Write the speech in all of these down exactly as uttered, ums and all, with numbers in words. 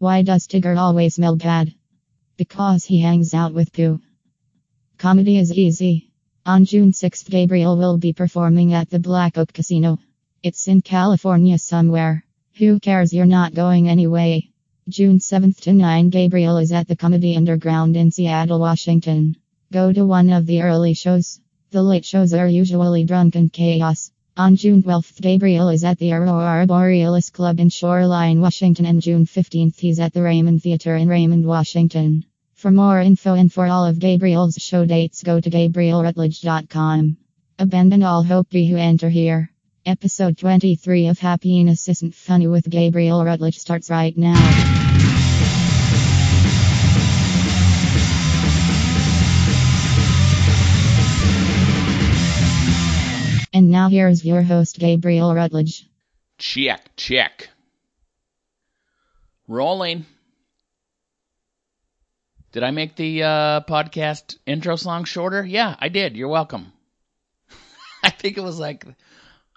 Why does Tigger always smell bad? Because he hangs out with poo. Comedy is easy. On June sixth, Gabriel will be performing at the Black Oak Casino. It's in California somewhere. Who cares, you're not going anyway. June seventh to ninth, Gabriel is at the Comedy Underground in Seattle, Washington. Go to one of the early shows. The late shows are usually drunken chaos. On June twelfth, Gabriel is at the Aurora Borealis Club in Shoreline, Washington, and June fifteenth, he's at the Raymond Theatre in Raymond, Washington. For more info and for all of Gabriel's show dates, go to Gabriel Rutledge dot com. Abandon all hope, be who enter here. Episode twenty-three of Happiness Isn't Funny with Gabriel Rutledge starts right now. And now here's your host, Gabriel Rutledge. Check, check. Rolling. Did I make the uh, podcast intro song shorter? Yeah, I did. You're welcome. I think it was like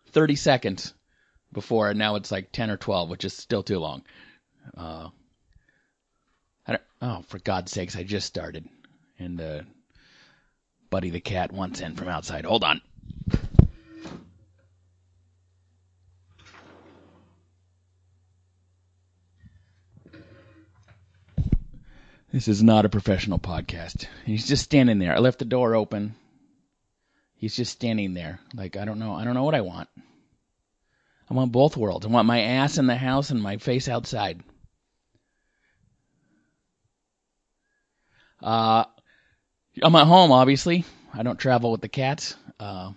thirty seconds before, and now it's like ten or twelve, which is still too long. Uh, I don't, oh, for God's sakes, I just started. And uh, Buddy the cat wants in from outside. Hold on. This is not a professional podcast. He's just standing there. I left the door open. He's just standing there. Like, I don't know. I don't know what I want. I want both worlds. I want my ass in the house and my face outside. Uh, I'm at home, obviously. I don't travel with the cats. Uh,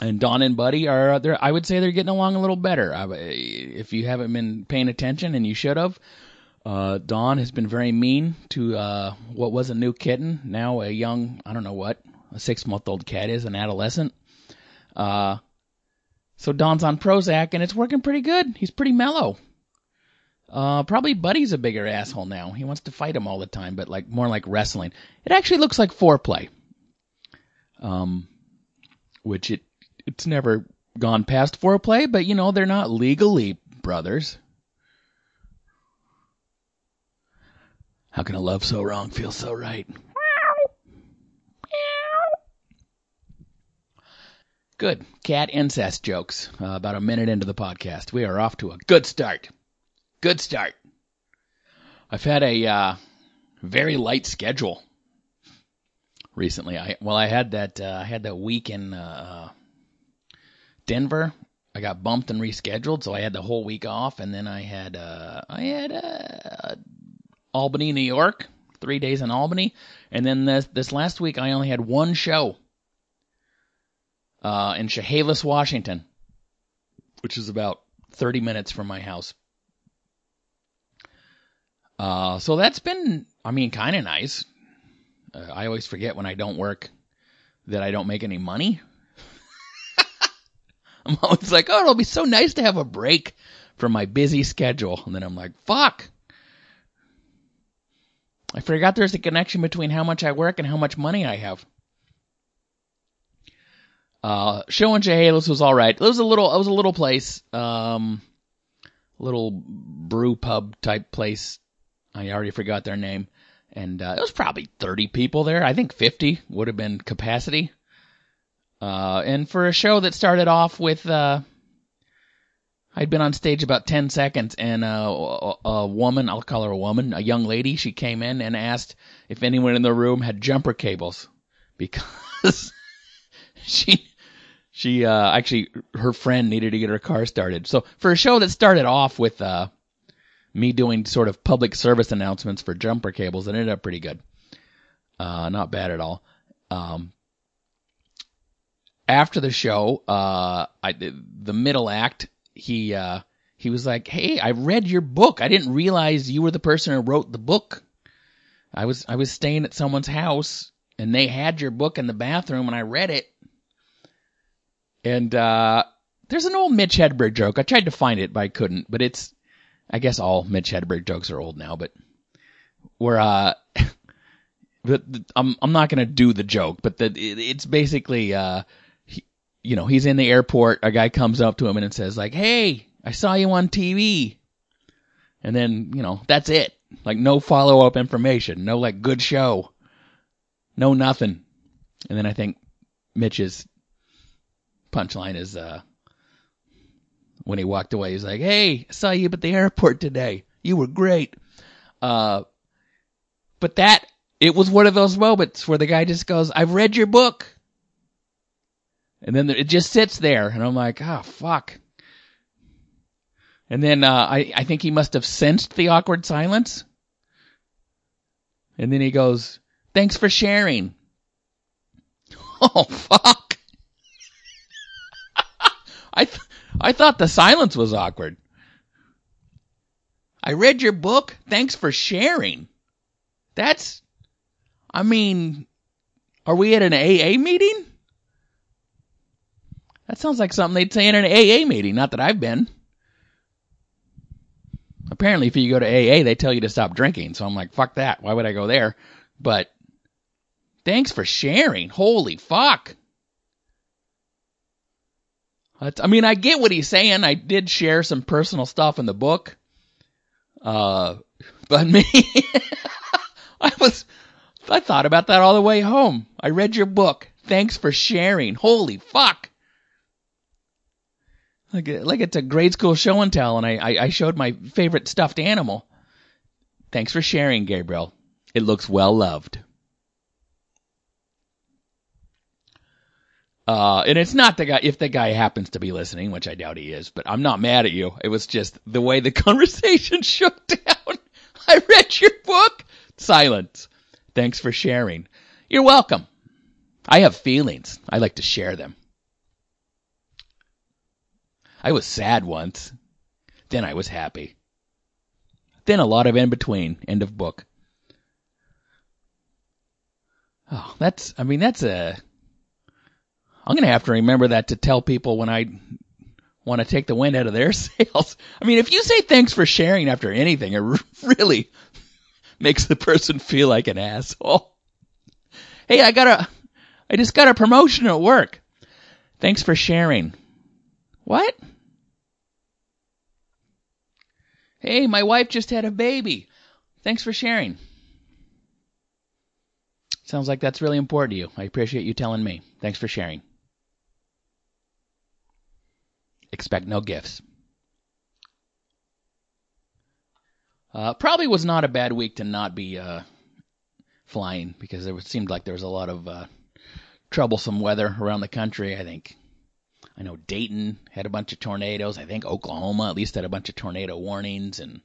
and Don and Buddy are there. I would say they're getting along a little better. I, if you haven't been paying attention, and you should have, Uh, Don has been very mean to uh, what was a new kitten, now a young, I don't know what, a six-month-old cat is, an adolescent. Uh, so Don's on Prozac, and it's working pretty good. He's pretty mellow. Uh, probably Buddy's a bigger asshole now. He wants to fight him all the time, but like more like wrestling. It actually looks like foreplay, um, which it it's never gone past foreplay, but, you know, they're not legally brothers. How can a love so wrong feel so right? Good. Cat incest jokes. Uh, about a minute into the podcast. We are off to a good start. Good start. I've had a uh, very light schedule recently. I Well, I had that uh, I had that week in uh, Denver. I got bumped and rescheduled, so I had the whole week off. And then I had... Uh, I had... Uh, Albany, New York, three days in Albany, and then this, this last week I only had one show uh, in Chehalis, Washington, which is about thirty minutes from my house. Uh, so that's been, I mean, kind of nice. Uh, I always forget when I don't work that I don't make any money. I'm always like, oh, it'll be so nice to have a break from my busy schedule, and then I'm like, fuck. I forgot there's a connection between how much I work and how much money I have. Uh, show in Chehalis was all right. It was a little, it was a little place, um, little brew pub type place. I already forgot their name, and uh, it was probably thirty people there. I think fifty would have been capacity. Uh, and for a show that started off with, uh, I'd been on stage about ten seconds, and a, a woman, I'll call her a woman, a young lady, she came in and asked if anyone in the room had jumper cables, because she, she uh, actually, her friend needed to get her car started. So for a show that started off with uh, me doing sort of public service announcements for jumper cables, it ended up pretty good. Uh, not bad at all. Um After the show, uh, I the middle act, He uh, he was like, hey, I read your book. I didn't realize you were the person who wrote the book. I was I was staying at someone's house, and they had your book in the bathroom, and I read it. And uh, there's an old Mitch Hedberg joke. I tried to find it, but I couldn't. But it's, I guess all Mitch Hedberg jokes are old now. But we're, uh, but I'm I'm not gonna do the joke. But the, it's basically. Uh, You know, he's in the airport. A guy comes up to him and says, like, hey, I saw you on T V. And then, you know, that's it. Like, no follow-up information. No, like, good show. No nothing. And then I think Mitch's punchline is uh, when he walked away, he's like, hey, I saw you at the airport today. You were great. Uh, but that, it was one of those moments where the guy just goes, I've read your book. And then it just sits there. And I'm like, oh, fuck. And then uh, I, I think he must have sensed the awkward silence. And then he goes, thanks for sharing. Oh, fuck. I th- I thought the silence was awkward. I read your book. Thanks for sharing. That's, I mean, are we at an A A meeting? That sounds like something they'd say in an A A meeting. Not that I've been. Apparently, if you go to A A, they tell you to stop drinking. So I'm like, fuck that. Why would I go there? But thanks for sharing. Holy fuck. That's, I mean, I get what he's saying. I did share some personal stuff in the book. Uh, but me, I was, I thought about that all the way home. I read your book. Thanks for sharing. Holy fuck. Like, like it's a grade school show and tell, and I, I, I showed my favorite stuffed animal. Thanks for sharing, Gabriel. It looks well loved. Uh, and it's not the guy, if the guy happens to be listening, which I doubt he is, but I'm not mad at you. It was just the way the conversation shook down. I read your book. Silence. Thanks for sharing. You're welcome. I have feelings. I like to share them. I was sad once. Then I was happy. Then a lot of in-between. End of book. Oh, that's, I mean, that's a... I'm going to have to remember that to tell people when I want to take the wind out of their sails. I mean, if you say thanks for sharing after anything, it really makes the person feel like an asshole. Hey, I got a, I just got a promotion at work. Thanks for sharing. What? Hey, my wife just had a baby. Thanks for sharing. Sounds like that's really important to you. I appreciate you telling me. Thanks for sharing. Expect no gifts. Uh, probably was not a bad week to not be uh, flying, because it seemed like there was a lot of uh, troublesome weather around the country, I think. I know Dayton had a bunch of tornadoes. I think Oklahoma at least had a bunch of tornado warnings. And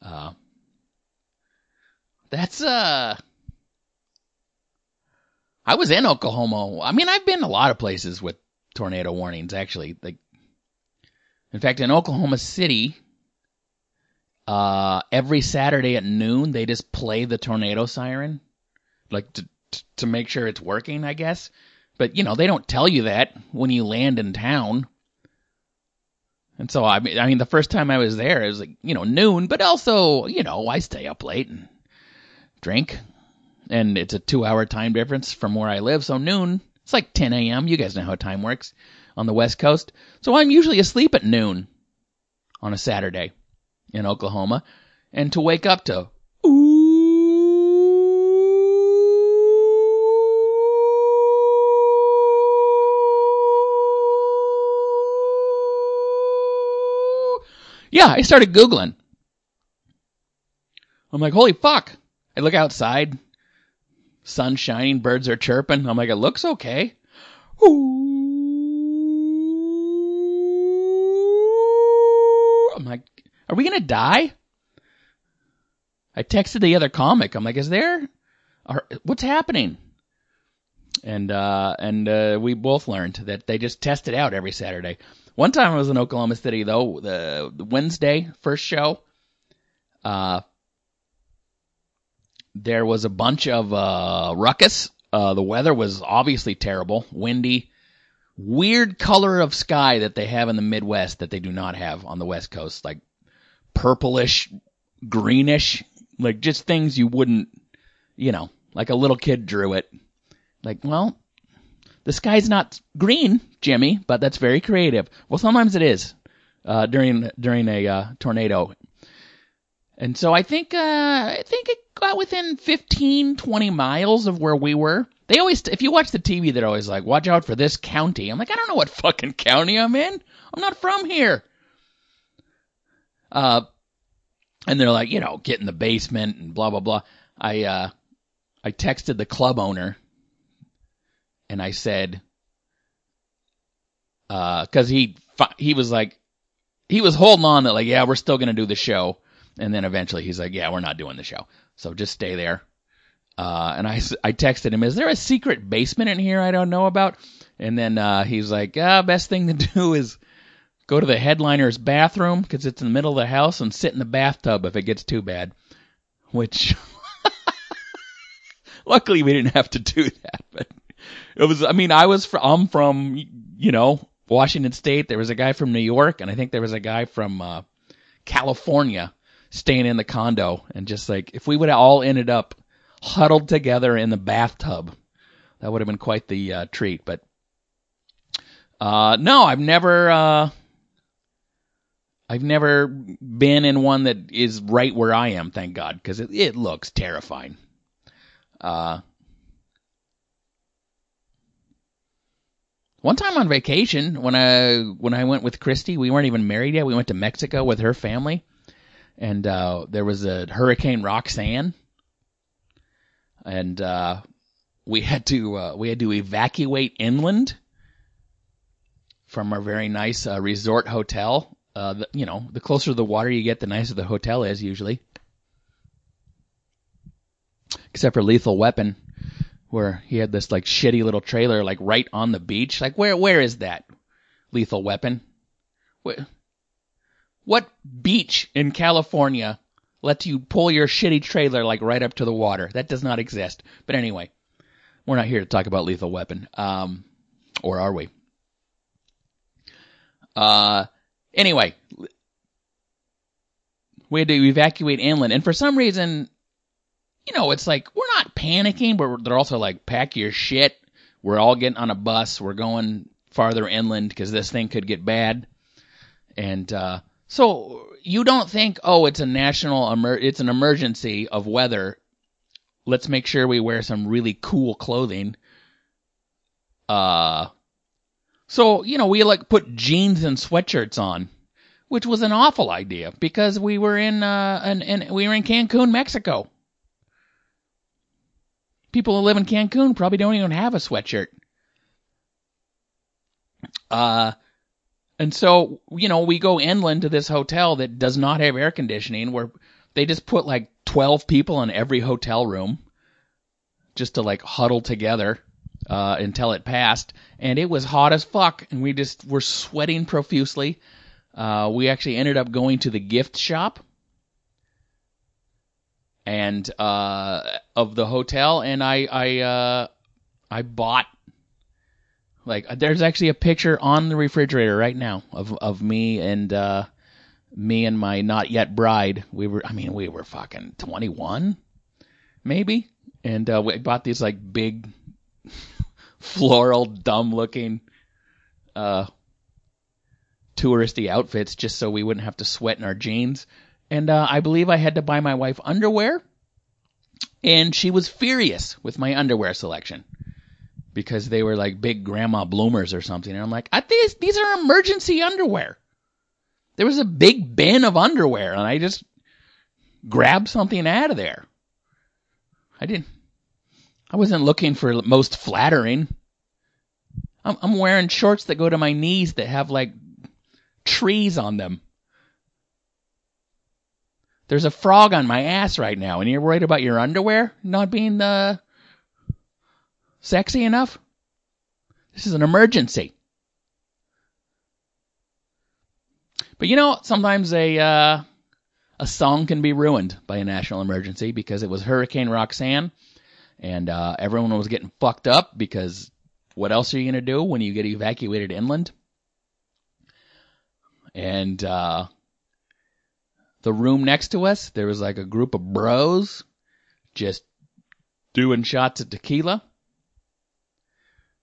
uh, that's... uh, I was in Oklahoma. I mean, I've been a lot of places with tornado warnings, actually. Like, in fact, in Oklahoma City, uh, every Saturday at noon, they just play the tornado siren. Like, to, to make sure it's working, I guess. But, you know, they don't tell you that when you land in town. And so, I mean, I mean, the first time I was there, it was like, you know, noon, but also, you know, I stay up late and drink. And it's a two-hour time difference from where I live. So noon, it's like ten a.m. You guys know how time works on the West Coast. So I'm usually asleep at noon on a Saturday in Oklahoma. And to wake up to... Yeah, I started Googling. I'm like, holy fuck. I look outside. Sun shining, birds are chirping. I'm like, it looks okay. Ooh. I'm like, are we going to die? I texted the other comic. I'm like, is there? Are, what's happening? And, uh, and uh, we both learned that they just test it out every Saturday. One time I was in Oklahoma City, though, the Wednesday, first show, uh, there was a bunch of uh, ruckus. Uh, the weather was obviously terrible, windy, weird color of sky that they have in the Midwest that they do not have on the West Coast, like purplish, greenish, like just things you wouldn't, you know, like a little kid drew it. Like, well, the sky's not green, Jimmy, but that's very creative. Well, sometimes it is uh, during during a uh, tornado. And so I think uh, I think it got within fifteen, twenty miles of where we were. They always, if you watch the T V, they're always like, watch out for this county. I'm like, I don't know what fucking county I'm in. I'm not from here. Uh, and they're like, you know, get in the basement and blah, blah, blah. I, uh, I texted the club owner and I said, uh, cause he, he was like, he was holding on that like, yeah, we're still going to do the show. And then eventually he's like, yeah, we're not doing the show. So just stay there. Uh, and I, I texted him, is there a secret basement in here I don't know about? And then uh, he's like, ah, best thing to do is go to the headliner's bathroom because it's in the middle of the house and sit in the bathtub if it gets too bad. Which, luckily we didn't have to do that. But it was, I mean, I was from, I'm from, you know, Washington State. There was a guy from New York, and I think there was a guy from uh, California staying in the condo. And just like, if we would have all ended up huddled together in the bathtub, that would have been quite the uh, treat. But uh, no, I've never, uh, I've never been in one that is right where I am. Thank God, because it, it looks terrifying. Uh, one time on vacation, when I when I went with Christy, we weren't even married yet. We went to Mexico with her family, and uh, there was a Hurricane Roxanne. And uh, we had to uh, we had to evacuate inland from our very nice uh, resort hotel. Uh, the, you know, the closer to the water you get, the nicer the hotel is usually. Except for Lethal Weapon, where he had this like shitty little trailer like right on the beach. Like where where is that Lethal Weapon? Where, what beach in California lets you pull your shitty trailer like right up to the water? That does not exist. But anyway, we're not here to talk about Lethal Weapon. Um, or are we? Uh, anyway, we had to evacuate inland. And for some reason, you know, it's like, we're not panicking, but they're also like, pack your shit. We're all getting on a bus. We're going farther inland because this thing could get bad. And, uh, so you don't think, oh, it's a national, emer- it's an emergency of weather. Let's make sure we wear some really cool clothing. Uh, so, you know, we like put jeans and sweatshirts on, which was an awful idea because we were in, uh, an, an, we were in Cancun, Mexico. People who live in Cancun probably don't even have a sweatshirt. Uh, And so, you know, we go inland to this hotel that does not have air conditioning, where they just put like twelve people in every hotel room just to like huddle together uh, until it passed. And it was hot as fuck. And we just were sweating profusely. Uh, we actually ended up going to the gift shop and uh, of the hotel. And I, I, uh, I bought. Like, there's actually a picture on the refrigerator right now of, of me and uh, me and my not yet bride. We were, I mean, we were fucking twenty-one, maybe, and uh, we bought these like big, floral, dumb-looking, uh, touristy outfits just so we wouldn't have to sweat in our jeans. And uh, I believe I had to buy my wife underwear, and she was furious with my underwear selection. Because they were like big grandma bloomers or something. And I'm like, I think these are emergency underwear. There was a big bin of underwear, and I just grabbed something out of there. I didn't, I wasn't looking for most flattering. I'm, I'm wearing shorts that go to my knees that have like trees on them. There's a frog on my ass right now, and you're worried about your underwear not being the. Sexy enough? This is an emergency. But you know, sometimes a uh, a song can be ruined by a national emergency, because it was Hurricane Roxanne, and uh, everyone was getting fucked up because what else are you going to do when you get evacuated inland? And uh, the room next to us, there was like a group of bros just doing shots of tequila.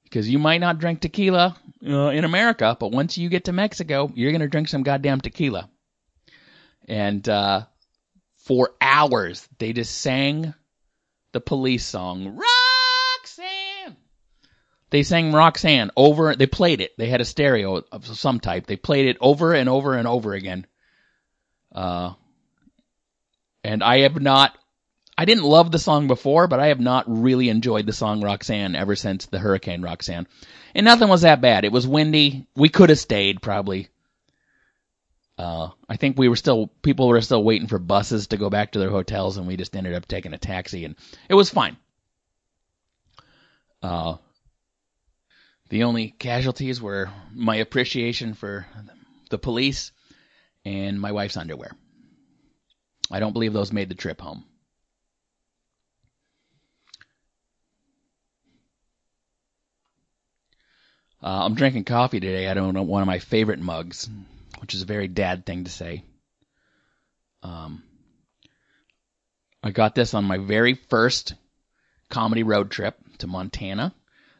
Because you might not drink tequila uh, in America, but once you get to Mexico, you're going to drink some goddamn tequila. And uh, for hours. They just sang the Police song, Roxanne. They sang Roxanne over. They played it. They had a stereo of some type. They played it over and over and over again. Uh, and I have not, I didn't love the song before, but I have not really enjoyed the song Roxanne ever since the Hurricane Roxanne. And nothing was that bad. It was windy. We could have stayed probably. Uh, I think we were still, people were still waiting for buses to go back to their hotels, and we just ended up taking a taxi, and it was fine. Uh, the only casualties were my appreciation for the Police and my wife's underwear. I don't believe those made the trip home. Uh, I'm drinking coffee today out of one of my favorite mugs, which is a very dad thing to say. Um, I got this on my very first comedy road trip to Montana.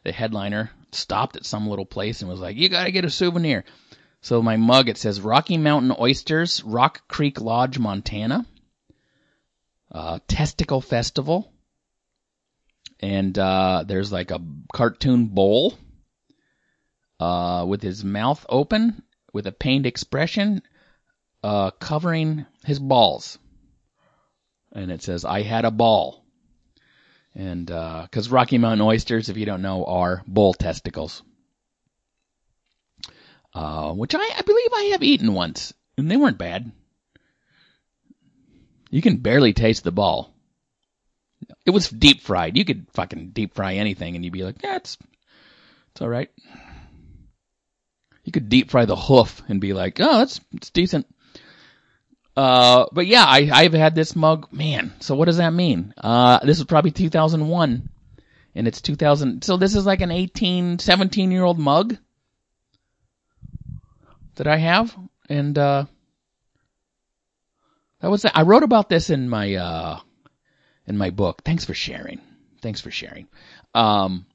The headliner stopped at some little place and was like, you gotta get a souvenir. So my mug, it says Rocky Mountain Oysters, Rock Creek Lodge, Montana, uh, Testicle Festival, and uh, there's like a cartoon bowl uh, with his mouth open, with a pained expression, uh, covering his balls. And it says, I had a ball. And, uh, cause Rocky Mountain oysters, if you don't know, are bull testicles. Uh, which I, I believe I have eaten once, and they weren't bad. You can barely taste the ball. It was deep fried. You could fucking deep fry anything and you'd be like, yeah, it's, it's all right. You could deep fry the hoof and be like, oh, that's, it's decent. Uh, but yeah, I, I've had this mug, man. So what does that mean? Uh, this is probably two thousand one and it's two thousand. So this is like an eighteen, seventeen year old mug that I have. And, uh, that was, I wrote about this in my, uh, in my book. Thanks for sharing. Thanks for sharing. Um,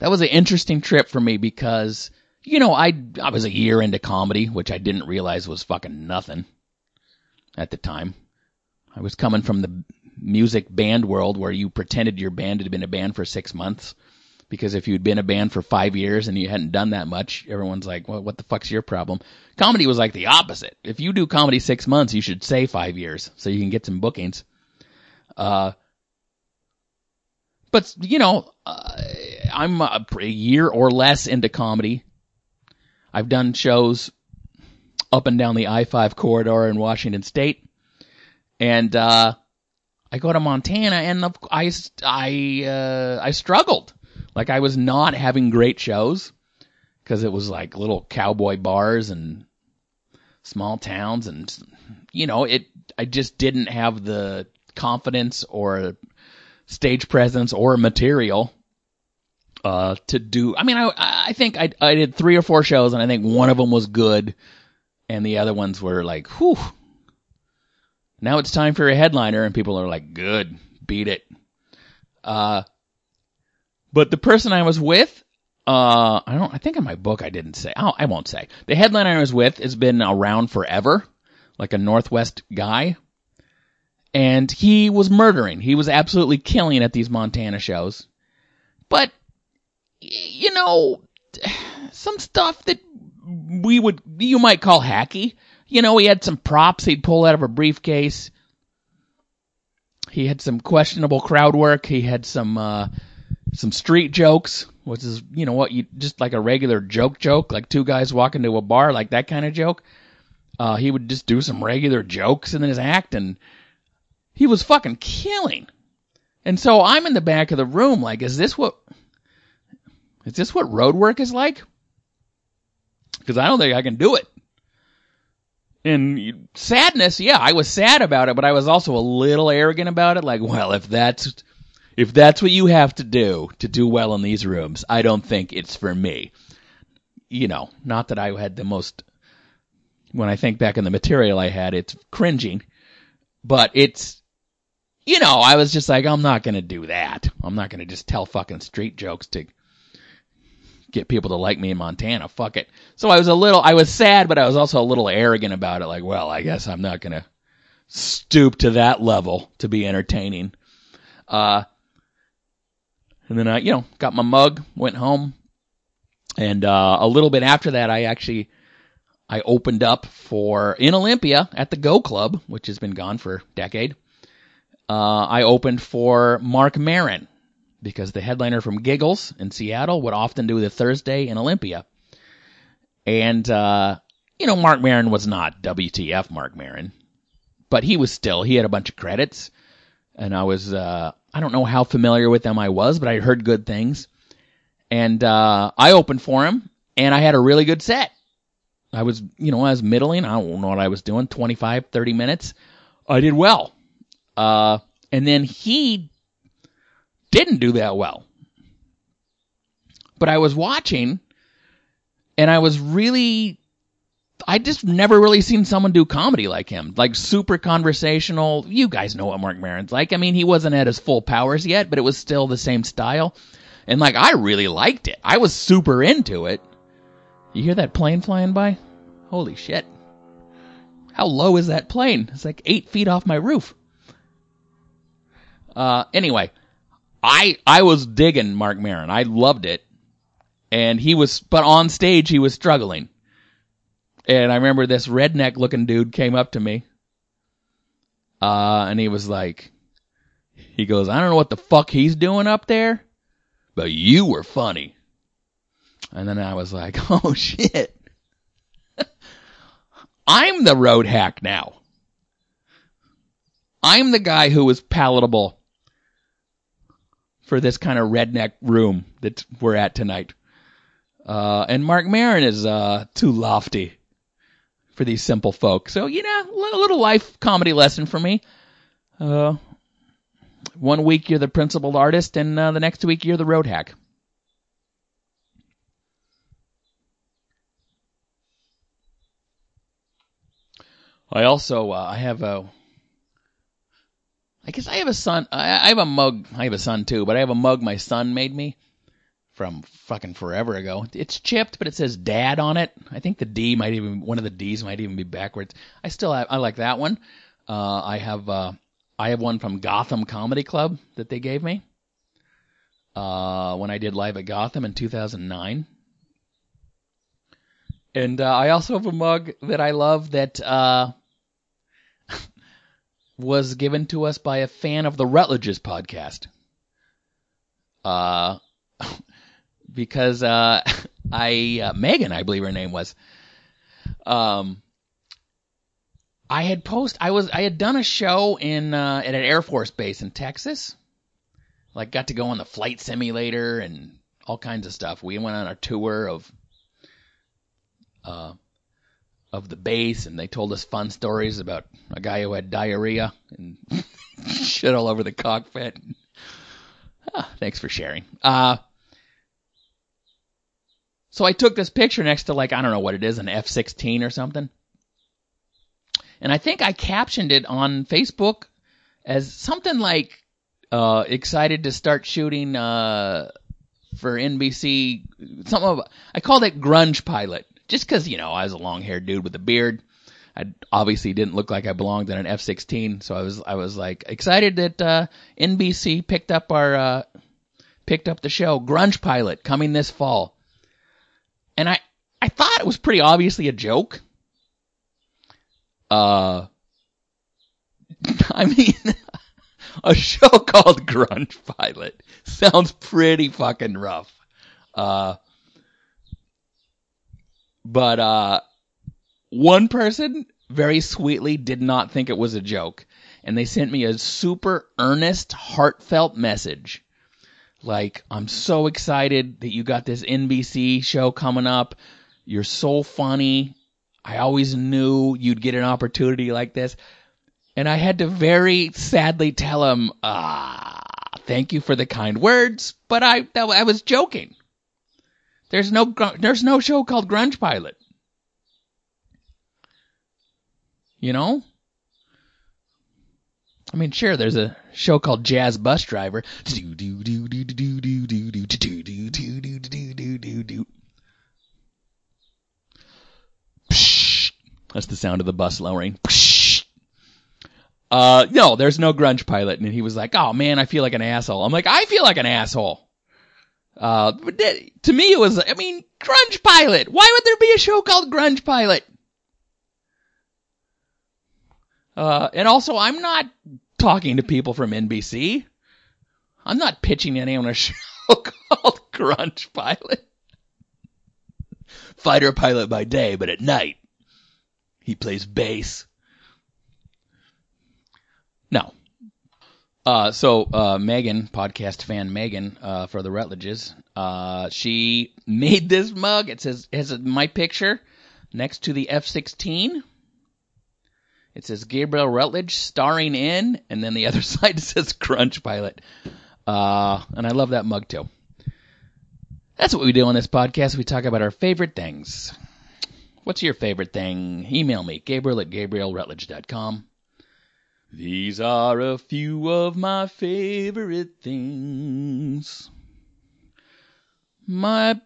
That was an interesting trip for me because, you know, I I was a year into comedy, which I didn't realize was fucking nothing at the time. I was coming from the music band world where you pretended your band had been a band for six months because if you'd been a band for five years and you hadn't done that much, everyone's like, well, what the fuck's your problem? Comedy was like the opposite. If you do comedy six months, you should say five years so you can get some bookings. Uh, but, you know... Uh, I'm a year or less into comedy. I've done shows up and down the I five corridor in Washington State. And uh, I go to Montana and I, I, uh, I struggled. Like I was not having great shows because it was like little cowboy bars and small towns. And, you know, it. I just didn't have the confidence or stage presence or material Uh, to do, I mean, I, I think I, I did three or four shows and I think one of them was good and the other ones were like, whew, now it's time for a headliner and people are like, good, beat it. Uh, but the person I was with, uh, I don't, I think in my book I didn't say, oh, I won't say. The headliner I was with has been around forever, like a Northwest guy. And he was murdering. He was absolutely killing at these Montana shows. But, you know, some stuff that we would, you might call hacky. You know, he had some props he'd pull out of a briefcase. He had some questionable crowd work. He had some, uh, some street jokes, which is, you know what, you just like a regular joke joke, like two guys walk into a bar, like that kind of joke. Uh, he would just do some regular jokes in his act and he was fucking killing. And so I'm in the back of the room, like, is this what, Is this what road work is like? Because I don't think I can do it. And sadness, yeah, I was sad about it, but I was also a little arrogant about it. Like, well, if that's if that's what you have to do to do well in these rooms, I don't think it's for me. You know, not that I had the most... When I think back on the material I had, it's cringing. But it's... You know, I was just like, I'm not going to do that. I'm not going to just tell fucking street jokes to... get people to like me in Montana. Fuck it. So I was a little, I was sad, but I was also a little arrogant about it. Like, well, I guess I'm not going to stoop to that level to be entertaining. Uh, and then I, you know, got my mug, went home. And uh, a little bit after that, I actually, I opened up for, in Olympia, at the Go Club, which has been gone for a decade. Uh, I opened for Marc Maron, because the headliner from Giggles in Seattle would often do the Thursday in Olympia. And, uh, you know, Marc Maron was not W T F Marc Maron, but he was still, he had a bunch of credits. And I was, uh, I don't know how familiar with them I was, but I heard good things. And uh, I opened for him, and I had a really good set. I was, you know, I was middling. I don't know what I was doing, twenty-five, thirty minutes. I did well. Uh, and then he didn't do that well. But I was watching, and I was really, I just never really seen someone do comedy like him. Like, super conversational. You guys know what Marc Maron's like. I mean, he wasn't at his full powers yet, but it was still the same style. And, like, I really liked it. I was super into it. You hear that plane flying by? Holy shit. How low is that plane? It's like eight feet off my roof. Uh, anyway, I I was digging Marc Maron. I loved it. And he was, but on stage he was struggling. And I remember this redneck-looking dude came up to me. Uh, and he was like, he goes, I don't know what the fuck he's doing up there, but you were funny. And then I was like, oh, shit. I'm the road hack now. I'm the guy who is palatable for this kind of redneck room that we're at tonight. Uh, and Marc Maron is uh, too lofty for these simple folk. So, you know, a little life comedy lesson for me. Uh One week you're the principal artist, and uh, the next week you're the road hack. I also uh, I have a, I guess I have a son. I, I have a mug. I have a son too, but I have a mug my son made me from fucking forever ago. It's chipped, but it says Dad on it. I think the D might even one of the D's might even be backwards. I still have, I like that one. Uh, I have. Uh, I have one from Gotham Comedy Club that they gave me uh, when I did Live at Gotham in two thousand nine. And uh, I also have a mug that I love that uh, was given to us by a fan of the Rutledge's podcast. Uh, because uh, I uh, Megan, I believe her name was, um, I had post. I was. I had done a show in uh, at an Air Force base in Texas. Like, got to go on the flight simulator and all kinds of stuff. We went on a tour of, uh, of the base, and they told us fun stories about a guy who had diarrhea and shit all over the cockpit. Ah, thanks for sharing. Uh, so I took this picture next to, like, I don't know what it is, an F sixteen or something. And I think I captioned it on Facebook as something like, uh, excited to start shooting, uh, for N B C. Something of, I called it Grunge Pilot just cause, you know, I was a long haired dude with a beard. I obviously didn't look like I belonged in an F sixteen. So I was, I was like excited that, uh, N B C picked up our, uh, picked up the show Grunge Pilot coming this fall. And I, I thought it was pretty obviously a joke. Uh, I mean, a show called Grunge Pilot sounds pretty fucking rough. Uh, but, uh, one person very sweetly did not think it was a joke. And they sent me a super earnest, heartfelt message. Like, I'm so excited that you got this N B C show coming up. You're so funny. I always knew you'd get an opportunity like this. And I had to very sadly tell him, ah, thank you for the kind words, but I that, I was joking. There's no there's no show called Grunge Pilot. You know? I mean, sure, there's a show called Jazz Bus Driver. That's the sound of the bus lowering. Uh, no, there's no Grunge Pilot. And he was like, oh man, I feel like an asshole. I'm like, I feel like an asshole. Uh, but that, to me it was, I mean, Grunge Pilot. Why would there be a show called Grunge Pilot? Uh, and also I'm not talking to people from N B C. I'm not pitching anyone a show called Grunge Pilot. Fighter pilot by day, but at night he plays bass. No. Uh, so, uh, Megan, podcast fan Megan, uh, for the Rutledges, uh, she made this mug. It says, it has my picture next to the F sixteen. It says Gabriel Rutledge starring in, and then the other side says Grunge Pilot. Uh, and I love that mug too. That's what we do on this podcast. We talk about our favorite things. What's your favorite thing? Email me, Gabriel at Gabriel Rutledge dot com. These are a few of my favorite things. My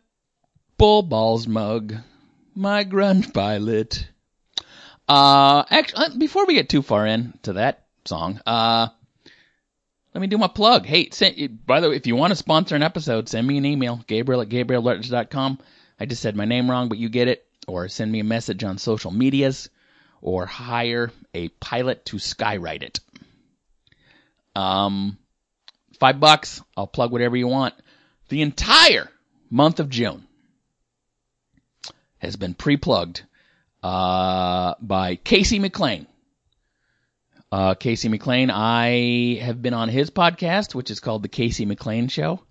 bull balls mug. My Grunge Pilot. Uh, actually, before we get too far into that song, uh, let me do my plug. Hey, send, by the way, if you want to sponsor an episode, send me an email, Gabriel at Gabriel Rutledge dot com. I just said my name wrong, but you get it. Or send me a message on social medias, or hire a pilot to skywrite it. Um, five bucks. I'll plug whatever you want. The entire month of June has been pre-plugged Uh, by Casey McLean. Uh, Casey McLean, I have been on his podcast, which is called The Casey McLean Show.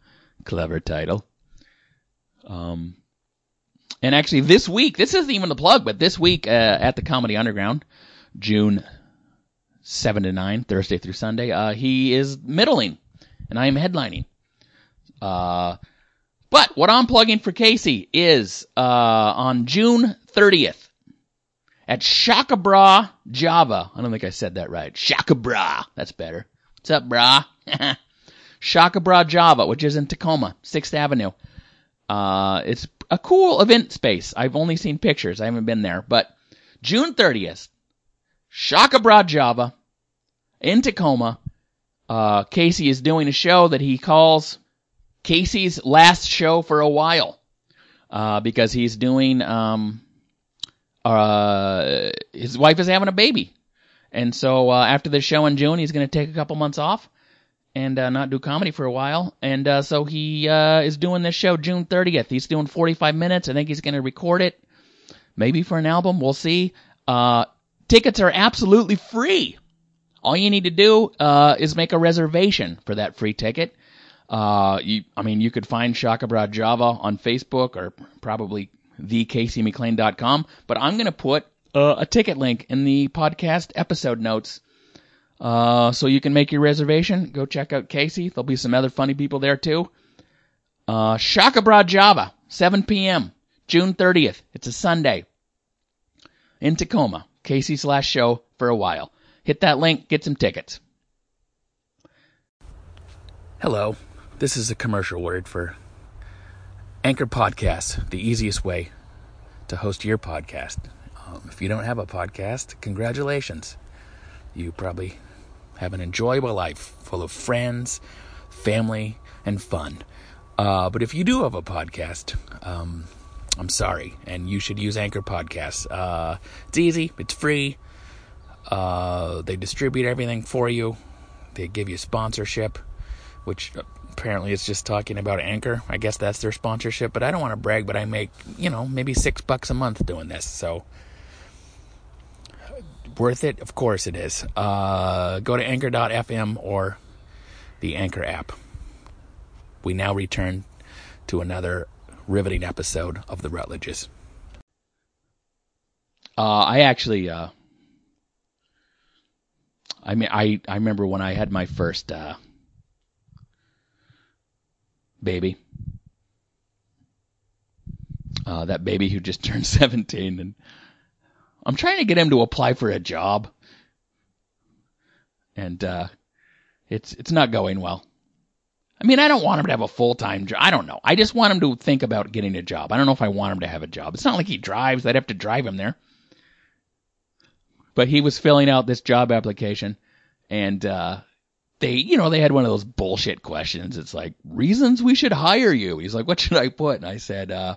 Clever title. Um, and actually this week, this isn't even the plug, but this week, uh, at the Comedy Underground, June seventh to nine, Thursday through Sunday, uh, he is middling, and I am headlining. Uh, but what I'm plugging for Casey is, uh, on June thirtieth, at Shaka Bra Java. I don't think I said that right. Shaka Bra. That's better. What's up, brah? Shaka Bra Java, which is in Tacoma, sixth Avenue. Uh, it's a cool event space. I've only seen pictures. I haven't been there. But June thirtieth, Shaka Bra Java in Tacoma. Uh, Casey is doing a show that he calls Casey's Last Show for a While. Uh, because he's doing... Um, Uh, his wife is having a baby. And so, uh, after the show in June, he's going to take a couple months off and, uh, not do comedy for a while. And, uh, so he, uh, is doing this show June thirtieth. He's doing forty-five minutes. I think he's going to record it. Maybe for an album. We'll see. Uh, tickets are absolutely free. All you need to do, uh, is make a reservation for that free ticket. Uh, you, I mean, you could find Shaka Bra Java on Facebook, or probably the casey mclean dot com, but I'm going to put uh, a ticket link in the podcast episode notes, uh, so you can make your reservation. Go check out Casey. There'll be some other funny people there too. Uh, Shaka Bra Java, seven p.m., June thirtieth. It's a Sunday in Tacoma. Casey's Last Show for a While. Hit that link, get some tickets. Hello, this is a commercial word for Anchor Podcast, the easiest way to host your podcast. Um, if you don't have a podcast, congratulations. You probably have an enjoyable life full of friends, family, and fun. Uh, but if you do have a podcast, um, I'm sorry, and you should use Anchor Podcasts. Uh, it's easy. It's free. Uh, they distribute everything for you. They give you sponsorship, which... apparently it's just talking about Anchor. I guess that's their sponsorship, but I don't want to brag, but I make, you know, maybe six bucks a month doing this, so worth it? Of course it is. Uh, go to anchor dot f m or the Anchor app. We now return to another riveting episode of The Rutledges. Uh, I actually, uh, I mean, I, I remember when I had my first, uh, baby. Uh, that baby who just turned seventeen, and I'm trying to get him to apply for a job. And, uh, it's, it's not going well. I mean, I don't want him to have a full-time job. I don't know. I just want him to think about getting a job. I don't know if I want him to have a job. It's not like he drives. I'd have to drive him there. But he was filling out this job application, And uh, they, you know, they had one of those bullshit questions. It's like, reasons we should hire you. He's like, what should I put? And I said, uh,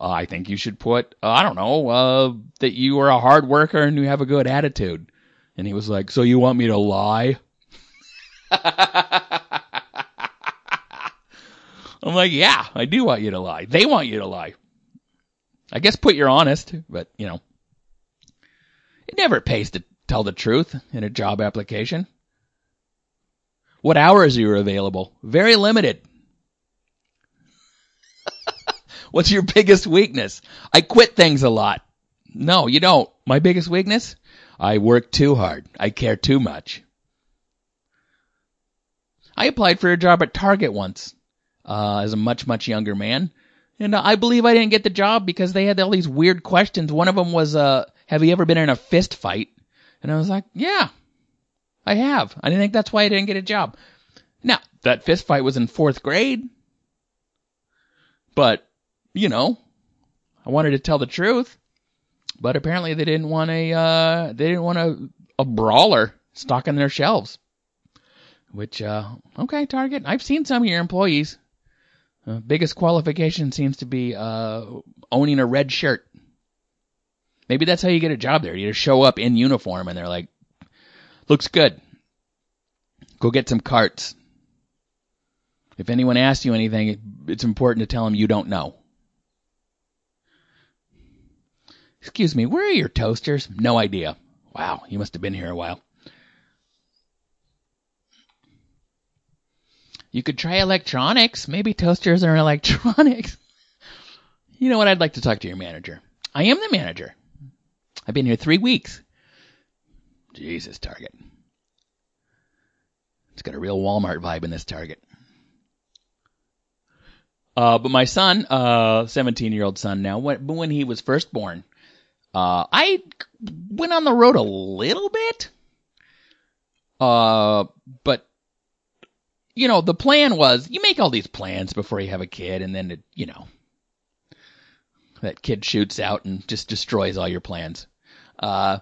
uh, I think you should put, uh, I don't know, uh, that you are a hard worker and you have a good attitude. And he was like, so you want me to lie? I'm like, yeah, I do want you to lie. They want you to lie. I guess put you're honest, but, you know, it never pays to tell the truth in a job application. What hours are you available? Very limited. What's your biggest weakness? I quit things a lot. No, you don't. My biggest weakness? I work too hard. I care too much. I applied for a job at Target once, uh, as a much, much younger man. And uh, I believe I didn't get the job because they had all these weird questions. One of them was, uh, have you ever been in a fist fight? And I was like, yeah, I have. I didn't think that's why I didn't get a job. Now, that fist fight was in fourth grade. But, you know, I wanted to tell the truth. But apparently they didn't want a, uh, they didn't want a, a brawler stocking their shelves. Which, uh, okay, Target, I've seen some of your employees. Uh, biggest qualification seems to be uh, owning a red shirt. Maybe that's how you get a job there. You just show up in uniform and they're like, looks good. Go get some carts. If anyone asks you anything, it's important to tell them you don't know. Excuse me, where are your toasters? No idea. Wow, you must have been here a while. You could try electronics. Maybe toasters are electronics. You know what? I'd like to talk to your manager. I am the manager. I've been here three weeks. Jesus, Target. It's got a real Walmart vibe in this Target. Uh, but my son, uh, seventeen-year-old son now, when, when he was first born, uh, I went on the road a little bit. Uh, but... You know, the plan was, you make all these plans before you have a kid, and then, it, you know, that kid shoots out and just destroys all your plans. Uh,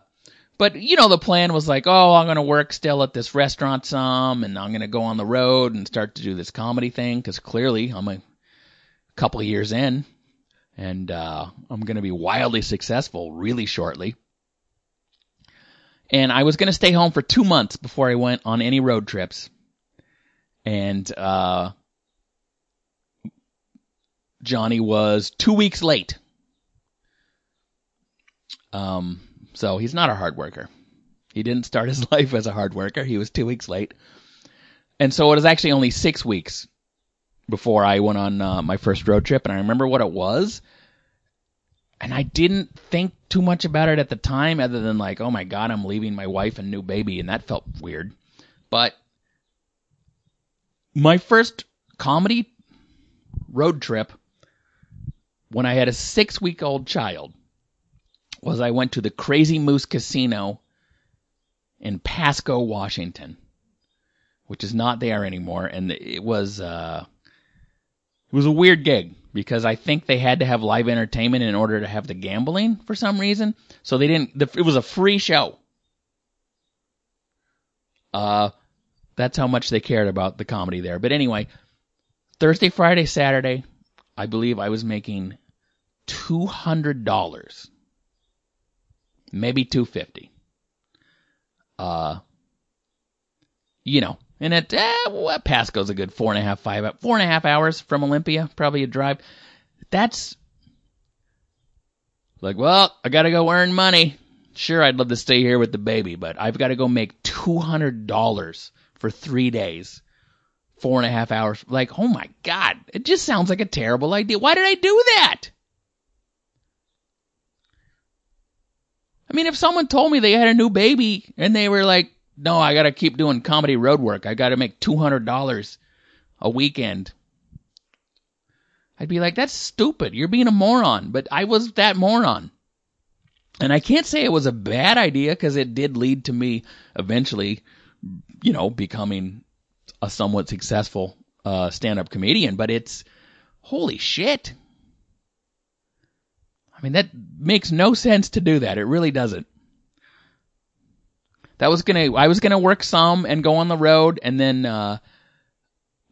but, you know, the plan was like, oh, I'm going to work still at this restaurant some, and I'm going to go on the road and start to do this comedy thing, because clearly I'm a couple years in, and uh, I'm going to be wildly successful really shortly. And I was going to stay home for two months before I went on any road trips. And uh Johnny was two weeks late. Um, so he's not a hard worker. He didn't start his life as a hard worker. He was two weeks late. And so it was actually only six weeks before I went on uh, my first road trip. And I remember what it was. And I didn't think too much about it at the time other than like, oh, my God, I'm leaving my wife and new baby. And that felt weird. But my first comedy road trip when I had a six-week-old child was I went to the Crazy Moose Casino in Pasco, Washington, which is not there anymore. And it was uh, it was a weird gig because I think they had to have live entertainment in order to have the gambling for some reason. So they didn't. The, it was a free show. Uh. That's how much they cared about the comedy there. But anyway, Thursday, Friday, Saturday, I believe I was making two hundred dollars, maybe two hundred fifty dollars. Uh, you know, and at eh, well, Pasco's a good four and a half, five, four and a half hours from Olympia, probably a drive. That's like, well, I got to go earn money. Sure, I'd love to stay here with the baby, but I've got to go make two hundred dollars. For three days, four and a half hours. Like, oh my God, it just sounds like a terrible idea. Why did I do that? I mean, if someone told me they had a new baby and they were like, no, I got to keep doing comedy road work. I got to make two hundred dollars a weekend. I'd be like, that's stupid. You're being a moron. But I was that moron. And I can't say it was a bad idea because it did lead to me eventually, you know, becoming a somewhat successful uh, stand-up comedian, but it's, holy shit. I mean, that makes no sense to do that. It really doesn't. That was gonna I was gonna work some and go on the road, and then uh,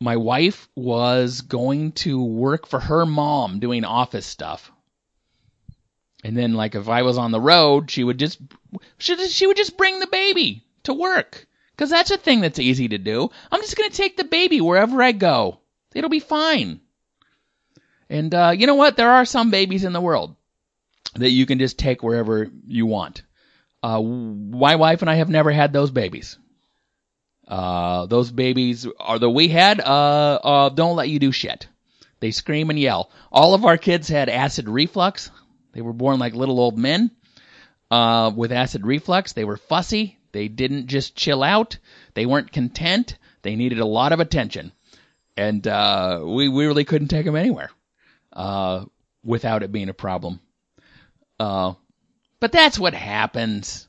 my wife was going to work for her mom doing office stuff. And then, like, if I was on the road, she would just she, she would just bring the baby to work, because that's a thing that's easy to do. I'm just gonna take the baby wherever I go. It'll be fine. And uh, you know what? There are some babies in the world that you can just take wherever you want. Uh, my wife and I have never had those babies. Uh, those babies are that we had uh, uh, don't let you do shit. They scream and yell. All of our kids had acid reflux. They were born like little old men uh, with acid reflux. They were fussy. They didn't just chill out. They weren't content. They needed a lot of attention. And uh, we, we really couldn't take them anywhere uh, without it being a problem. Uh, but that's what happens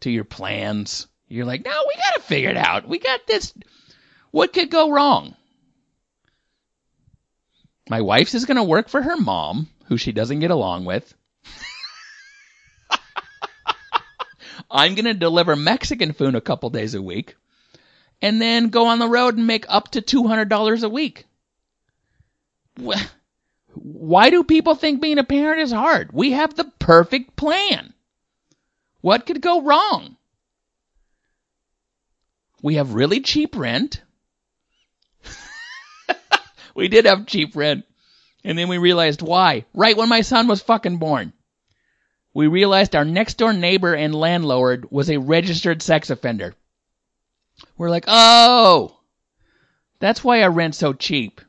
to your plans. You're like, no, we got to figure it out. We got this. What could go wrong? My wife's is going to work for her mom, who she doesn't get along with. I'm going to deliver Mexican food a couple days a week, and then go on the road and make up to two hundred dollars a week. Why do people think being a parent is hard? We have the perfect plan. What could go wrong? We have really cheap rent. We did have cheap rent. And then we realized why. Right when my son was fucking born. We realized our next door neighbor and landlord was a registered sex offender. We're like, oh, that's why our rent's so cheap.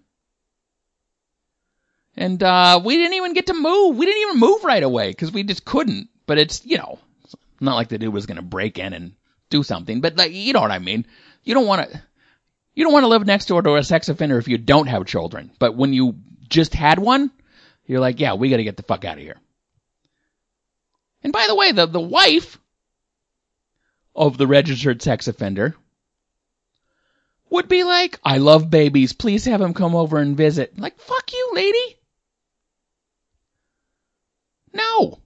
And uh, we didn't even get to move. We didn't even move right away because we just couldn't. But it's, you know, it's not like the dude was going to break in and do something. But, like, you know what I mean. You don't want to you don't want to live next door to a sex offender if you don't have children. But when you just had one, you're like, yeah, we got to get the fuck out of here. And by the way, the, the wife of the registered sex offender would be like, I love babies. Please have him come over and visit. Like, fuck you, lady. No,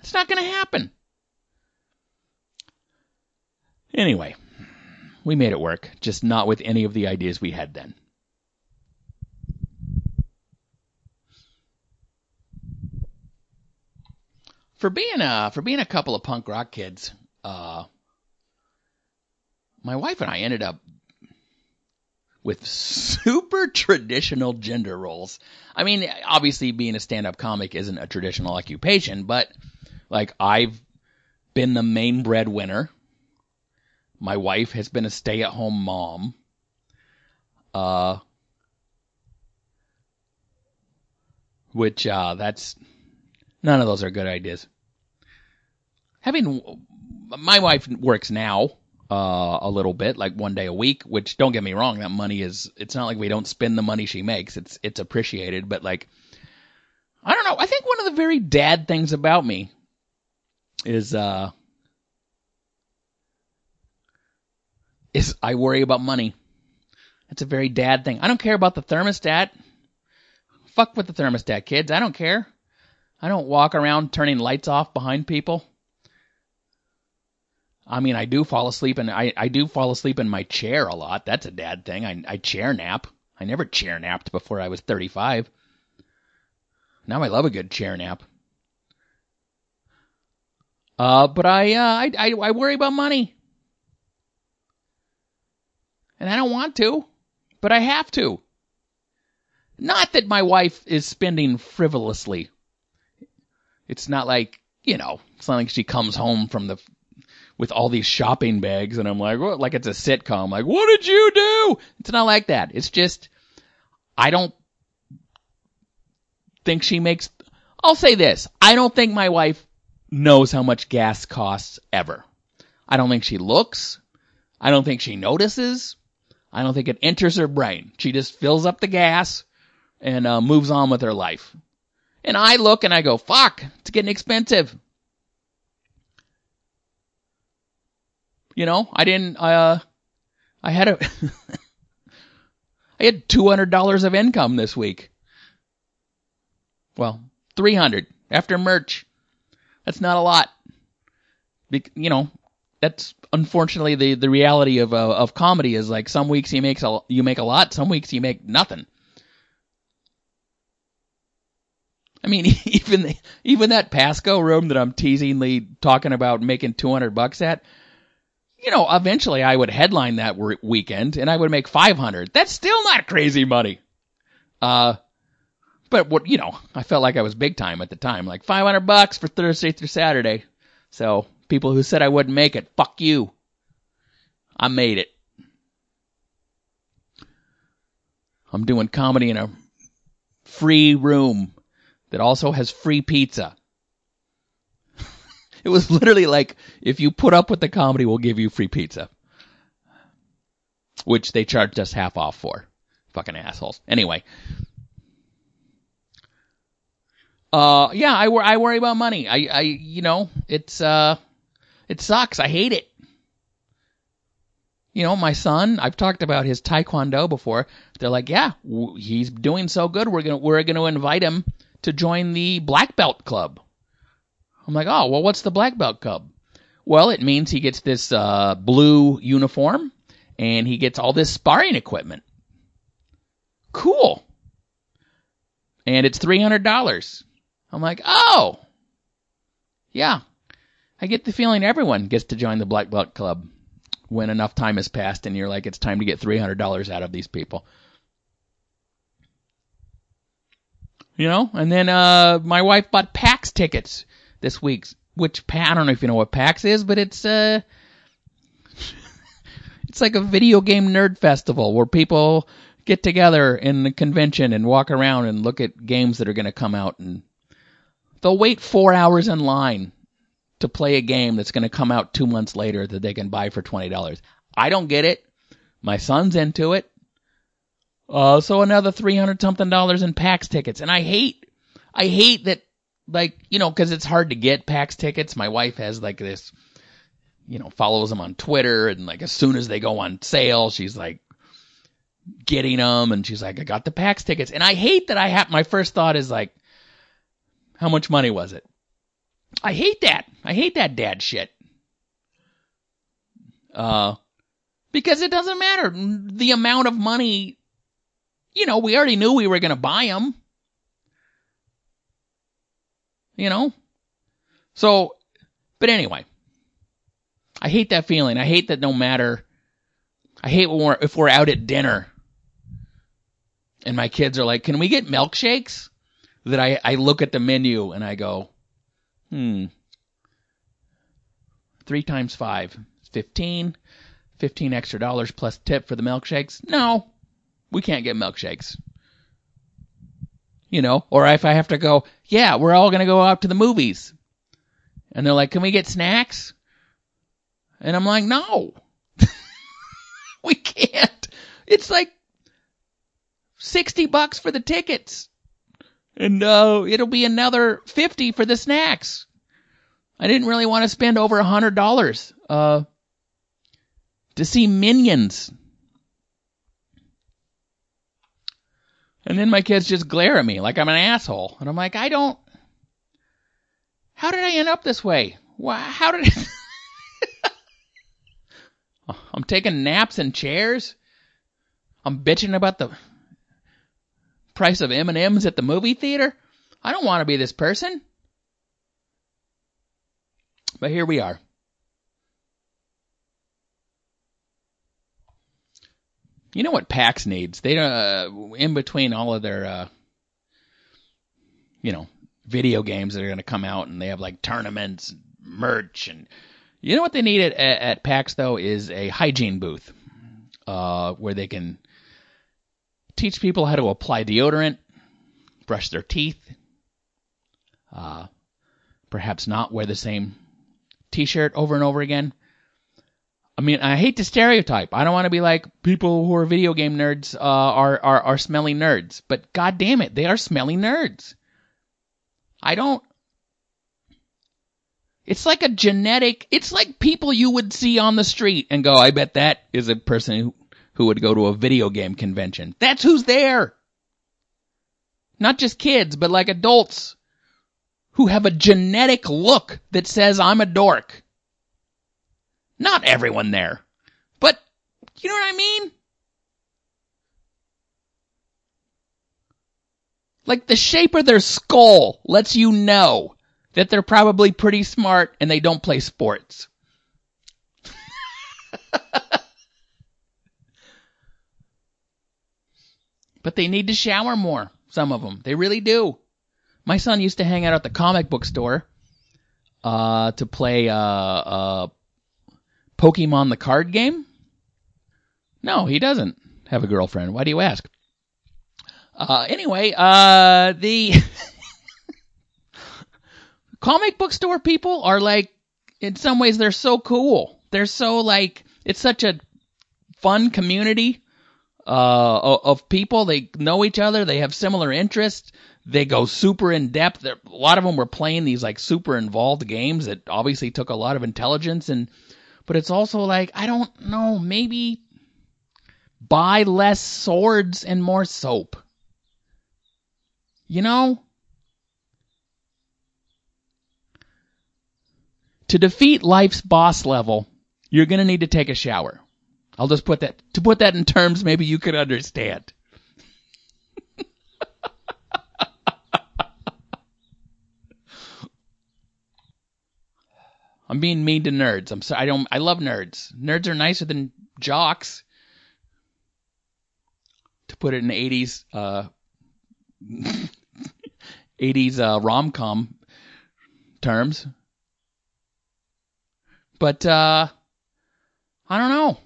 it's not going to happen. Anyway, we made it work, just not with any of the ideas we had then. For being a, for being a couple of punk rock kids, uh, my wife and I ended up with super traditional gender roles. I mean, obviously being a stand-up comic isn't a traditional occupation, but, like, I've been the main breadwinner. My wife has been a stay-at-home mom. Uh, which, uh, that's... None of those are good ideas. Having... My wife works now. Uh, a little bit, like one day a week, which, don't get me wrong, that money is, it's not like we don't spend the money she makes. It's, it's appreciated, but, like, I don't know. I think one of the very dad things about me is, uh, is I worry about money. That's a very dad thing. I don't care about the thermostat. Fuck with the thermostat, kids. I don't care. I don't walk around turning lights off behind people. I mean, I do fall asleep, and I, I do fall asleep in my chair a lot. That's a dad thing. I I chair nap. I never chair napped before I was thirty-five. Now I love a good chair nap. Uh, but I uh I, I I worry about money, and I don't want to, but I have to. Not that my wife is spending frivolously. It's not like, you know, it's not like she comes home from the with all these shopping bags, and I'm like, well, like it's a sitcom. Like, what did you do? It's not like that. It's just, I don't think she makes, I'll say this. I don't think my wife knows how much gas costs ever. I don't think she looks. I don't think she notices. I don't think it enters her brain. She just fills up the gas and uh, moves on with her life. And I look and I go, fuck, it's getting expensive. You know, I didn't, uh, I had a, I had two hundred dollars of income this week. Well, three hundred after merch. That's not a lot. you know, that's unfortunately the, the reality of uh, of comedy is like some weeks he makes a, you make a lot, some weeks you make nothing. I mean, even the, even that Pasco room that I'm teasingly talking about making two hundred bucks at, you know, eventually I would headline that weekend and I would make five hundred. That's still not crazy money. Uh, but what, you know, I felt like I was big time at the time, like five hundred bucks for Thursday through Saturday. So people who said I wouldn't make it, fuck you. I made it. I'm doing comedy in a free room that also has free pizza. It was literally like, if you put up with the comedy, we'll give you free pizza. Which they charged us half off for. Fucking assholes. Anyway. Uh, yeah, I, I worry about money. I, I, you know, it's, uh, it sucks. I hate it. You know, my son, I've talked about his taekwondo before. They're like, yeah, w- he's doing so good. We're going to, we're going to invite him to join the Black Belt Club. I'm like, oh, well, what's the Black Belt Club? Well, it means he gets this uh, blue uniform, and he gets all this sparring equipment. Cool. And it's three hundred dollars. I'm like, oh, yeah. I get the feeling everyone gets to join the Black Belt Club when enough time has passed, and you're like, it's time to get three hundred dollars out of these people. You know? And then uh, my wife bought PAX tickets this week's, which I don't know if you know what PAX is, but it's uh, it's like a video game nerd festival where people get together in the convention and walk around and look at games that are going to come out, and they'll wait four hours in line to play a game that's going to come out two months later that they can buy for twenty dollars. I don't get it. My son's into it. Uh, so another three hundred something dollars in PAX tickets, and I hate, I hate that. Like, you know, because it's hard to get PAX tickets. My wife has like this, you know, follows them on Twitter. And like as soon as they go on sale, she's like getting them. And she's like, I got the PAX tickets. And I hate that I have, my first thought is like, how much money was it? I hate that. I hate that dad shit. Uh, because it doesn't matter. The amount of money, you know, we already knew we were going to buy them. You know? So, but anyway, I hate that feeling. I hate that no matter, I hate when we're, if we're out at dinner and my kids are like, can we get milkshakes? That I, I look at the menu and I go, hmm, three times five, fifteen, fifteen extra dollars plus tip for the milkshakes. No, we can't get milkshakes. You know, or if I have to go, yeah, we're all going to go out to the movies. And they're like, can we get snacks? And I'm like, no, we can't. It's like sixty bucks for the tickets. And uh, it'll be another fifty for the snacks. I didn't really want to spend over one hundred dollars uh, to see Minions. And then my kids just glare at me like I'm an asshole. And I'm like, I don't... How did I end up this way? Why, how did... I'm taking naps in chairs. I'm bitching about the price of M and M's at the movie theater. I don't want to be this person. But here we are. You know what PAX needs? They uh, in between all of their, uh, you know, video games that are going to come out, and they have like tournaments, merch, and you know what they need at, at PAX though is a hygiene booth, uh, where they can teach people how to apply deodorant, brush their teeth, uh, perhaps not wear the same T-shirt over and over again. I mean, I hate to stereotype. I don't want to be like, people who are video game nerds uh, are, are are smelly nerds. But god damn it, they are smelly nerds. I don't... It's like a genetic... It's like people you would see on the street and go, I bet that is a person who, who would go to a video game convention. That's who's there! Not just kids, but like adults who have a genetic look that says, I'm a dork. Not everyone there. But you know what I mean? Like, the shape of their skull lets you know that they're probably pretty smart and they don't play sports. But they need to shower more, some of them. They really do. My son used to hang out at the comic book store uh, to play uh, uh, Pokemon the card game. No, he doesn't have a girlfriend. Why do you ask? Uh, anyway, uh, the comic book store people are like, in some ways, they're so cool. They're so like, it's such a fun community uh, of people. They know each other. They have similar interests. They go super in depth. They're, a lot of them were playing these like super involved games that obviously took a lot of intelligence. And but it's also like, I don't know, maybe buy less swords and more soap. You know? To defeat life's boss level, you're going to need to take a shower. I'll just put that, to put that in terms maybe you could understand. I'm being mean to nerds. I'm sorry. I don't. I love nerds. Nerds are nicer than jocks. To put it in the eighties, uh, eighties uh, rom-com terms. But uh, I don't know.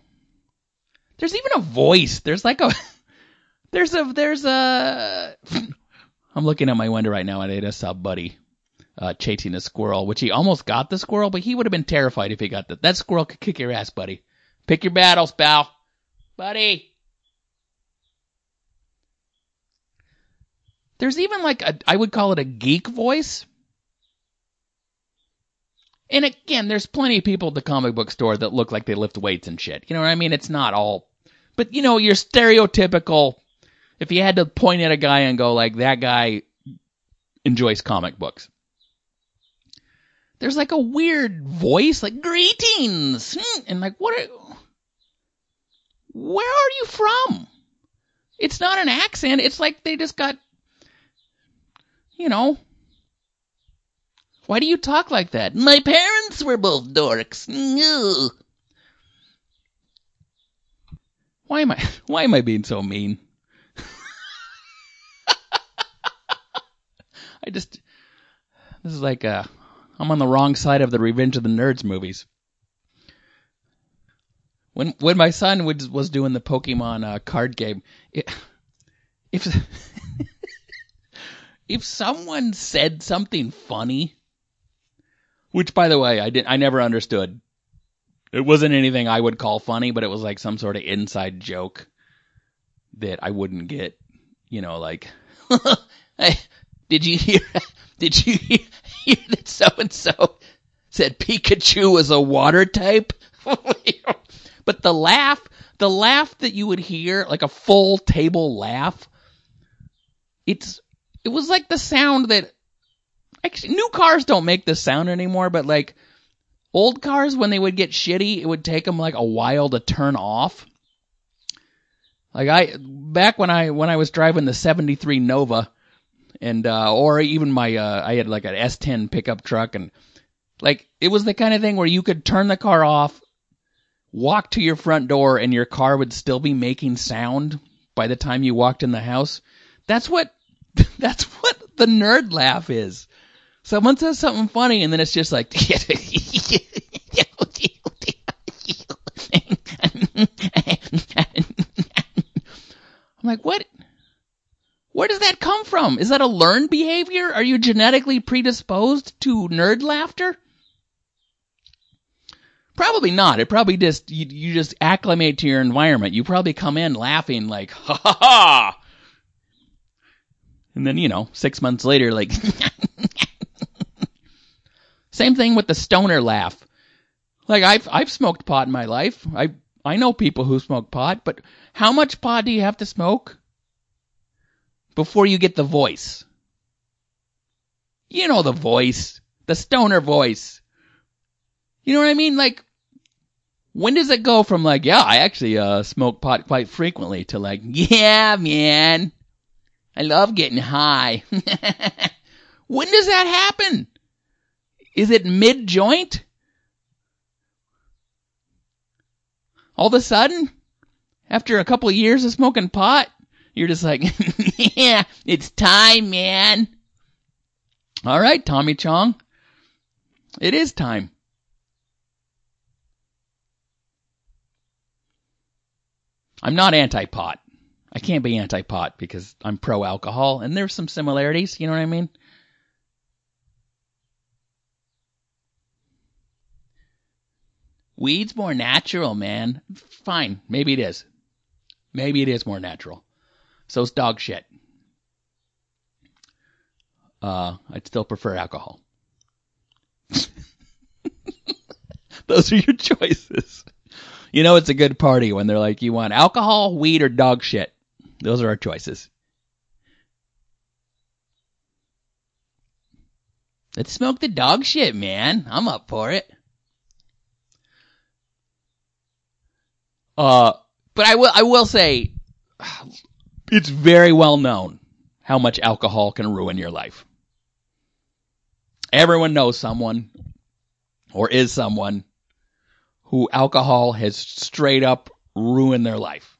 There's even a voice. There's like a. There's a. There's a. I'm looking at my window right now, and I just saw Buddy. Uh, chasing a squirrel, which he almost got the squirrel, but he would have been terrified if he got that. That squirrel could kick your ass, buddy. Pick your battles, pal. Buddy. There's even like a, I would call it a geek voice. And again, there's plenty of people at the comic book store that look like they lift weights and shit. You know what I mean? It's not all, but you know, your stereotypical, if you had to point at a guy and go like, that guy enjoys comic books. There's like a weird voice, like, greetings, and like, what are, where are you from? It's not an accent, it's like they just got, you know, why do you talk like that? My parents were both dorks. Why am I, why am I being so mean? I just, this is like a, I'm on the wrong side of the Revenge of the Nerds movies. When when my son would, was doing the Pokemon uh, card game, it, if if someone said something funny, which by the way I didn't, I never understood. It wasn't anything I would call funny, but it was like some sort of inside joke that I wouldn't get. You know, like, hey, did you hear? Did you hear? That so-and-so said Pikachu was a water type. But the laugh, the laugh that you would hear, like a full table laugh, it's it was like the sound that, actually, new cars don't make this sound anymore, but like old cars, when they would get shitty, it would take them like a while to turn off. Like I, back when I, when I was driving the seventy-three Nova, And, uh, or even my, uh, I had like an S ten pickup truck, and like, it was the kind of thing where you could turn the car off, walk to your front door, and your car would still be making sound by the time you walked in the house. That's what, that's what the nerd laugh is. Someone says something funny, and then it's just like, I'm like, what? Where does that come from? Is that a learned behavior? Are you genetically predisposed to nerd laughter? Probably not. It probably just, you, you just acclimate to your environment. You probably come in laughing like, ha ha ha. And then, you know, six months later, like, same thing with the stoner laugh. Like I've, I've smoked pot in my life. I, I know people who smoke pot, but how much pot do you have to smoke before you get the voice? You know the voice. The stoner voice. You know what I mean? Like, When does it go from like, yeah, I actually uh, smoke pot quite frequently to like, yeah, man, I love getting high. When does that happen? Is it mid-joint? All of a sudden, after a couple of years of smoking pot, you're just like, yeah, it's time, man. All right, Tommy Chong. It is time. I'm not anti-pot. I can't be anti-pot because I'm pro-alcohol, and there's some similarities, you know what I mean? Weed's more natural, man. Fine. Maybe it is. Maybe it is more natural. So it's dog shit. Uh, I'd still prefer alcohol. Those are your choices. You know it's a good party when they're like, you want alcohol, weed, or dog shit. Those are our choices. Let's smoke the dog shit, man. I'm up for it. Uh, but I will, I will say it's very well known how much alcohol can ruin your life. Everyone knows someone or is someone who alcohol has straight up ruined their life.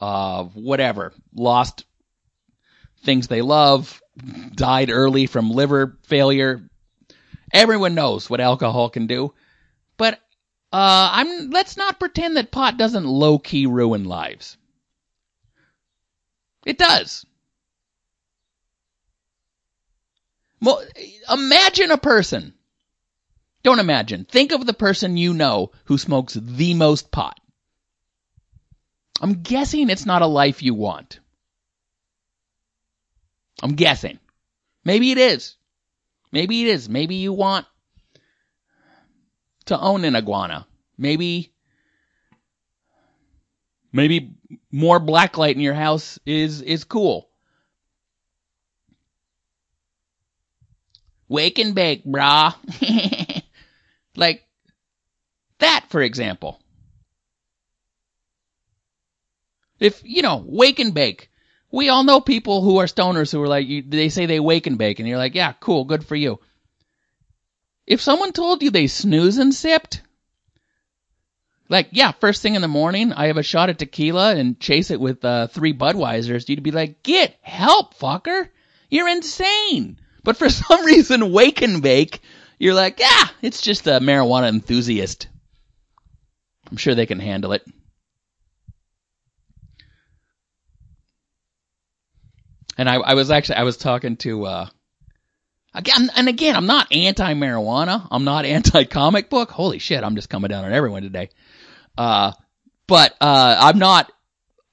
Uh, whatever, lost things they love, died early from liver failure. Everyone knows what alcohol can do, but Uh, I'm, let's not pretend that pot doesn't low-key ruin lives. It does. Well, imagine a person. Don't imagine. Think of the person you know who smokes the most pot. I'm guessing it's not a life you want. I'm guessing. Maybe it is. Maybe it is. Maybe you want to own an iguana. Maybe, maybe more blacklight in your house is, is cool. Wake and bake, brah. Like that, for example. If, you know, wake and bake. We all know people who are stoners who are like, you, they say they wake and bake, and you're like, yeah, cool, good for you. If someone told you they snooze and sipped, like, yeah, first thing in the morning, I have a shot at tequila and chase it with uh, three Budweisers, you'd be like, get help, fucker. You're insane. But for some reason, wake and bake, you're like, yeah, it's just a marijuana enthusiast. I'm sure they can handle it. And I, I was actually, I was talking to... Uh, Again, and again, I'm not anti-marijuana. I'm not anti-comic book. Holy shit, I'm just coming down on everyone today. Uh, but uh, I'm not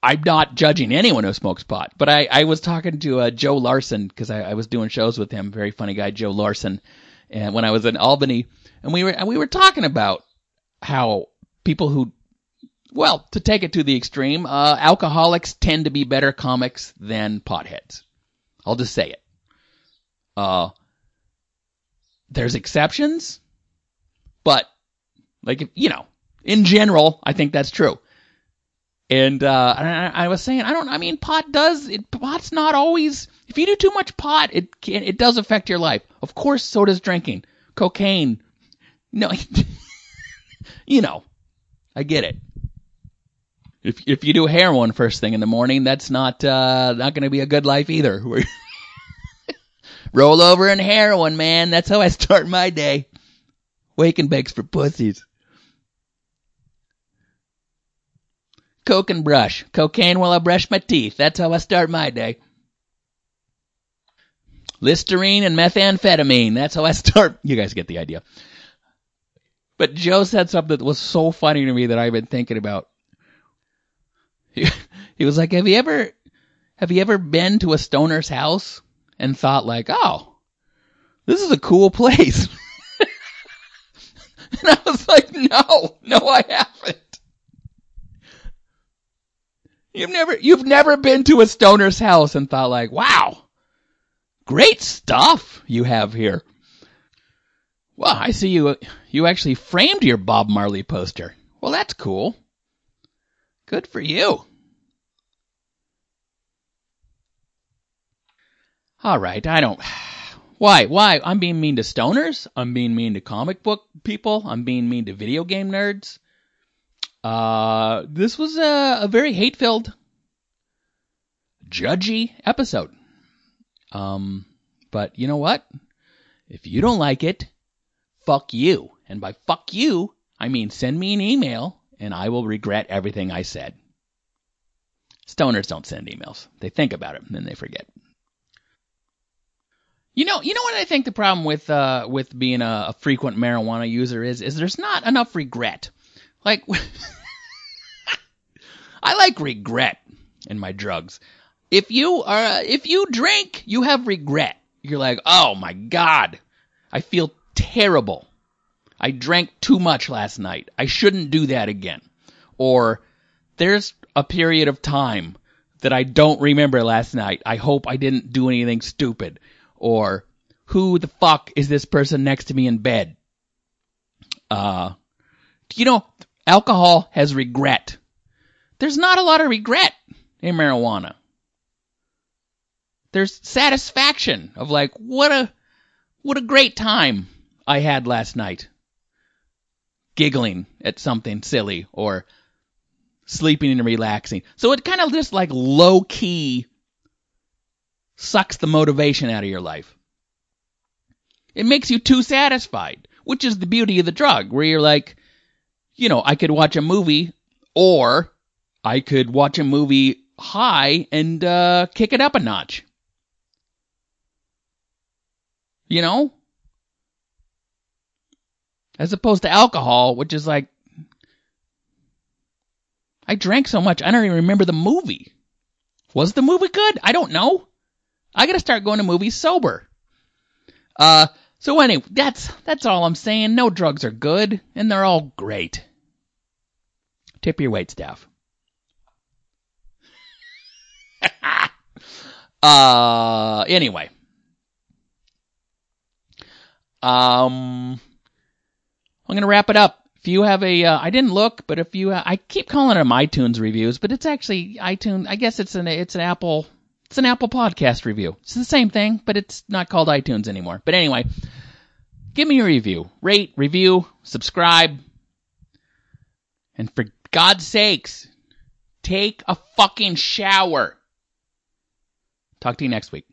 I'm not judging anyone who smokes pot. But I, I was talking to uh, Joe Larson because I, I was doing shows with him, very funny guy, Joe Larson, and when I was in Albany, and we were and we were talking about how people who, well, to take it to the extreme, uh, alcoholics tend to be better comics than potheads. I'll just say it. Uh There's exceptions, but like, you know, in general, I think that's true. And, uh, I, I was saying, I don't, I mean, pot does, it, pot's not always, if you do too much pot, it can, it does affect your life. Of course, so does drinking, cocaine. No, you know, I get it. If, if you do heroin first thing in the morning, that's not, uh, not going to be a good life either. Roll over and heroin, man. That's how I start my day. Wake and bakes for pussies. Coke and brush. Cocaine while I brush my teeth. That's how I start my day. Listerine and methamphetamine. That's how I start. You guys get the idea. But Joe said something that was so funny to me that I've been thinking about. He, he was like, have you ever, have you ever been to a stoner's house? And thought like, oh, this is a cool place. And I was like, no, no, I haven't. You've never, you've never been to a stoner's house and thought like, wow, great stuff you have here. Well, I see you, you actually framed your Bob Marley poster. Well, that's cool. Good for you. All right, I don't... Why? Why? I'm being mean to stoners. I'm being mean to comic book people. I'm being mean to video game nerds. Uh, this was a, a very hate-filled, judgy episode. Um, but you know what? If you don't like it, fuck you. And by fuck you, I mean send me an email, and I will regret everything I said. Stoners don't send emails. They think about it, and then they forget. You know, you know what I think the problem with uh, with being a, a frequent marijuana user is, is there's not enough regret. Like, I like regret in my drugs. If you are, if you drink, you have regret. You're like, oh my God, I feel terrible. I drank too much last night. I shouldn't do that again. Or there's a period of time that I don't remember last night. I hope I didn't do anything stupid. Or, who the fuck is this person next to me in bed? Uh, you know, alcohol has regret. There's not a lot of regret in marijuana. There's satisfaction of like, what a, what a great time I had last night. Giggling at something silly or sleeping and relaxing. So it kind of just like low key sucks the motivation out of your life. It makes you too satisfied, which is the beauty of the drug, where you're like, you know, I could watch a movie, or I could watch a movie high and uh, kick it up a notch. You know? As opposed to alcohol, which is like, I drank so much, I don't even remember the movie. Was the movie good? I don't know. I gotta start going to movies sober. Uh, so anyway, that's, that's all I'm saying. No drugs are good, and they're all great. Tip your waitstaff. uh, anyway. Um, I'm gonna wrap it up. If you have a, uh, I didn't look, but if you, uh, I keep calling them iTunes reviews, but it's actually iTunes, I guess it's an, it's an Apple, It's an Apple Podcast review. It's the same thing, but it's not called iTunes anymore. But anyway, give me a review. Rate, review, subscribe. And for God's sakes, take a fucking shower. Talk to you next week.